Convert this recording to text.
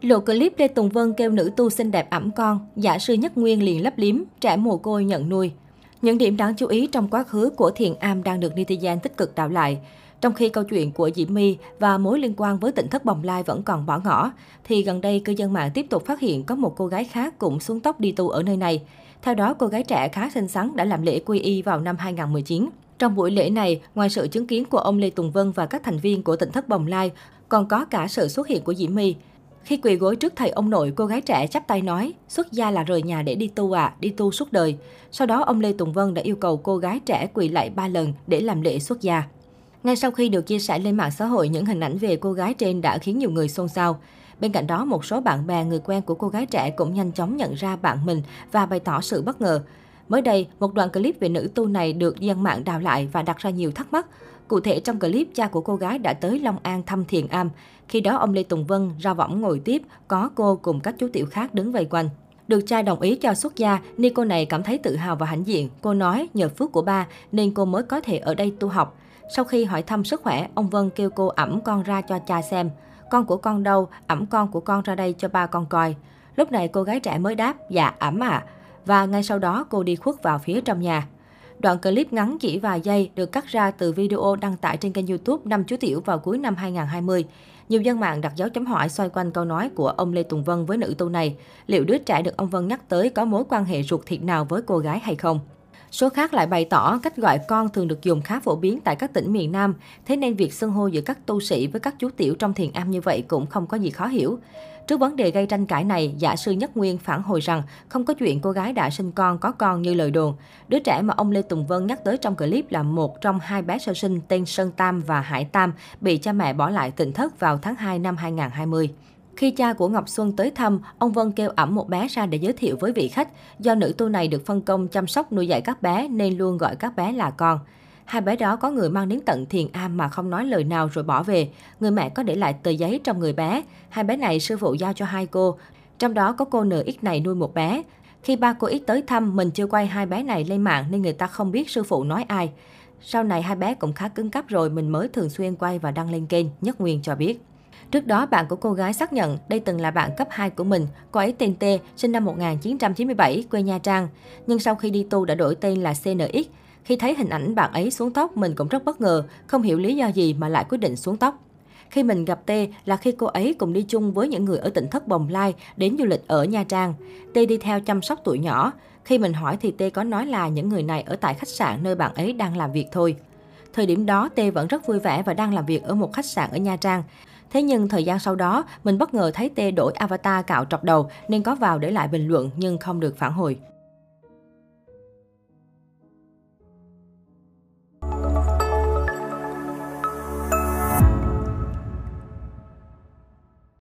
Lộ clip Lê Tùng Vân kêu nữ tu xinh đẹp ẵm con, giả sư Nhất Nguyên liền lấp liếm, trẻ mồ côi nhận nuôi. Những điểm đáng chú ý trong quá khứ của Thiền Am đang được netizen tích cực đảo lại. Trong khi câu chuyện của Diễm My và mối liên quan với Tịnh Thất Bồng Lai vẫn còn bỏ ngỏ, thì gần đây cư dân mạng tiếp tục phát hiện có một cô gái khác cũng xuống tóc đi tu ở nơi này. Theo đó, cô gái trẻ khá xinh xắn đã làm lễ quy y vào năm 2019. Trong buổi lễ này, ngoài sự chứng kiến của ông Lê Tùng Vân và các thành viên của Tịnh Thất Bồng Lai, còn có cả sự xuất hiện của Diễm My. Khi quỳ gối trước thầy ông nội, cô gái trẻ chắp tay nói, xuất gia là rời nhà để đi tu à, đi tu suốt đời. Sau đó, ông Lê Tùng Vân đã yêu cầu cô gái trẻ quỳ lại 3 lần để làm lễ xuất gia. Ngay sau khi được chia sẻ lên mạng xã hội, những hình ảnh về cô gái trên đã khiến nhiều người xôn xao. Bên cạnh đó, một số bạn bè, người quen của cô gái trẻ cũng nhanh chóng nhận ra bạn mình và bày tỏ sự bất ngờ. Mới đây, một đoạn clip về nữ tu này được dân mạng đào lại và đặt ra nhiều thắc mắc. Cụ thể, trong clip, cha của cô gái đã tới Long An thăm Thiền Am. Khi đó, ông Lê Tùng Vân ra võng ngồi tiếp, có cô cùng các chú tiểu khác đứng vây quanh. Được cha đồng ý cho xuất gia, nên cô này cảm thấy tự hào và hãnh diện. Cô nói nhờ phước của ba nên cô mới có thể ở đây tu học. Sau khi hỏi thăm sức khỏe, ông Vân kêu cô ẵm con ra cho cha xem. Con của con đâu, ẵm con của con ra đây cho ba con coi. Lúc này cô gái trẻ mới đáp, dạ ẵm ạ. Và ngay sau đó cô đi khuất vào phía trong nhà. Đoạn clip ngắn chỉ vài giây được cắt ra từ video đăng tải trên kênh YouTube Năm Chú Tiểu vào cuối năm 2020. Nhiều dân mạng đặt dấu chấm hỏi xoay quanh câu nói của ông Lê Tùng Vân với nữ tu này. Liệu đứa trẻ được ông Vân nhắc tới có mối quan hệ ruột thịt nào với cô gái hay không? Số khác lại bày tỏ cách gọi con thường được dùng khá phổ biến tại các tỉnh miền Nam, thế nên việc xưng hô giữa các tu sĩ với các chú tiểu trong Thiền Am như vậy cũng không có gì khó hiểu. Trước vấn đề gây tranh cãi này, giả sư Nhất Nguyên phản hồi rằng không có chuyện cô gái đã sinh con có con như lời đồn. Đứa trẻ mà ông Lê Tùng Vân nhắc tới trong clip là một trong hai bé sơ sinh tên Sơn Tam và Hải Tam bị cha mẹ bỏ lại tỉnh thất vào tháng 2 năm 2020. Khi cha của Ngọc Xuân tới thăm, ông Vân kêu ẵm một bé ra để giới thiệu với vị khách. Do nữ tu này được phân công chăm sóc nuôi dạy các bé nên luôn gọi các bé là con. Hai bé đó có người mang đến tận Thiền Am mà không nói lời nào rồi bỏ về. Người mẹ có để lại tờ giấy trong người bé. Hai bé này sư phụ giao cho hai cô. Trong đó có cô NX này nuôi một bé. Khi ba cô X tới thăm, mình chưa quay hai bé này lên mạng nên người ta không biết sư phụ nói ai. Sau này hai bé cũng khá cứng cáp rồi, mình mới thường xuyên quay và đăng lên kênh, Nhất Nguyên cho biết. Trước đó, bạn của cô gái xác nhận đây từng là bạn cấp 2 của mình. Cô ấy tên T, sinh năm 1997, quê Nha Trang. Nhưng sau khi đi tu đã đổi tên là CNX. Khi thấy hình ảnh bạn ấy xuống tóc, mình cũng rất bất ngờ, không hiểu lý do gì mà lại quyết định xuống tóc. Khi mình gặp T là khi cô ấy cùng đi chung với những người ở Tịnh Thất Bồng Lai đến du lịch ở Nha Trang. T đi theo chăm sóc tụi nhỏ. Khi mình hỏi thì T có nói là những người này ở tại khách sạn nơi bạn ấy đang làm việc thôi. Thời điểm đó, T vẫn rất vui vẻ và đang làm việc ở một khách sạn ở Nha Trang. Thế nhưng thời gian sau đó, mình bất ngờ thấy T đổi avatar cạo trọc đầu nên có vào để lại bình luận nhưng không được phản hồi.